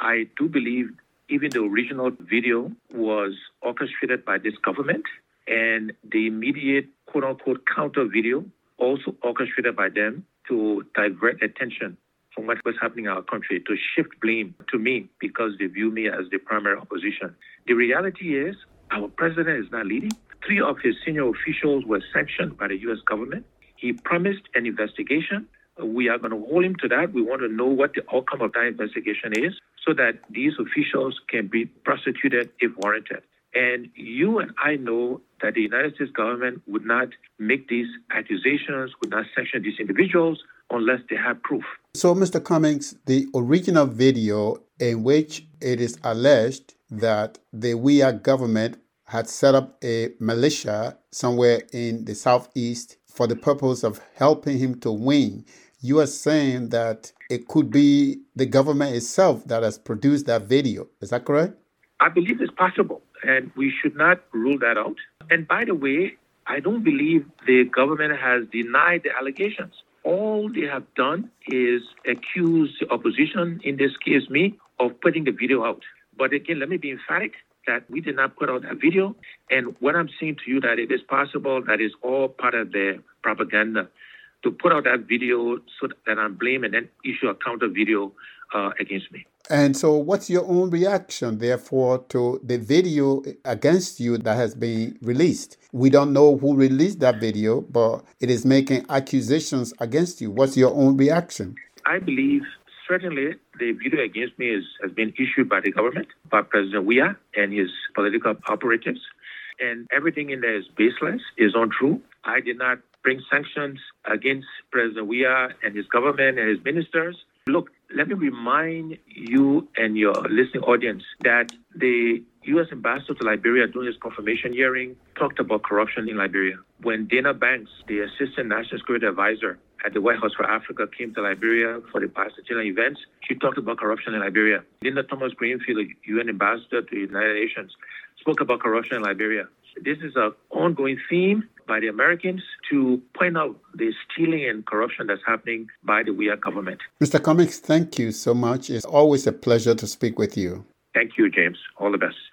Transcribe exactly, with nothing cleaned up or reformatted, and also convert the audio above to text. I do believe even the original video was orchestrated by this government, and the immediate quote-unquote counter video also orchestrated by them to divert attention from what was happening in our country, to shift blame to me because they view me as the primary opposition. The reality is our president is not leading. Three of his senior officials were sanctioned by the U S government. He promised an investigation. We are going to hold him to that. We want to know what the outcome of that investigation is so that these officials can be prosecuted if warranted. And you and I know that the United States government would not make these accusations, would not sanction these individuals unless they have proof. So, Mister Cummings, the original video in which it is alleged that the Weah government had set up a militia somewhere in the southeast for the purpose of helping him to win, you are saying that it could be the government itself that has produced that video. Is that correct? I believe it's possible, and we should not rule that out. And by the way, I don't believe the government has denied the allegations. All they have done is accuse the opposition, in this case me, of putting the video out. But again, let me be emphatic that we did not put out that video. And what I'm saying to you that it is possible that is all part of their propaganda to put out that video so that I'm blamed and then issue a counter video uh, against me. And so what's your own reaction, therefore, to the video against you that has been released? We don't know who released that video, but it is making accusations against you. What's your own reaction? I believe certainly the video against me is, has been issued by the government, by President Weah and his political operatives. And everything in there is baseless, is untrue. I did not bring sanctions against President Weah and his government and his ministers. Look, let me remind you and your listening audience that the U S ambassador to Liberia during his confirmation hearing talked about corruption in Liberia. When Dana Banks, the assistant national security advisor at the White House for Africa, came to Liberia for the Pasadena events, she talked about corruption in Liberia. Linda Thomas-Greenfield, the U N ambassador to the United Nations, spoke about corruption in Liberia. This is an ongoing theme by the Americans to point out the stealing and corruption that's happening by the Weah government. Mister Cummings, thank you so much. It's always a pleasure to speak with you. Thank you, James. All the best.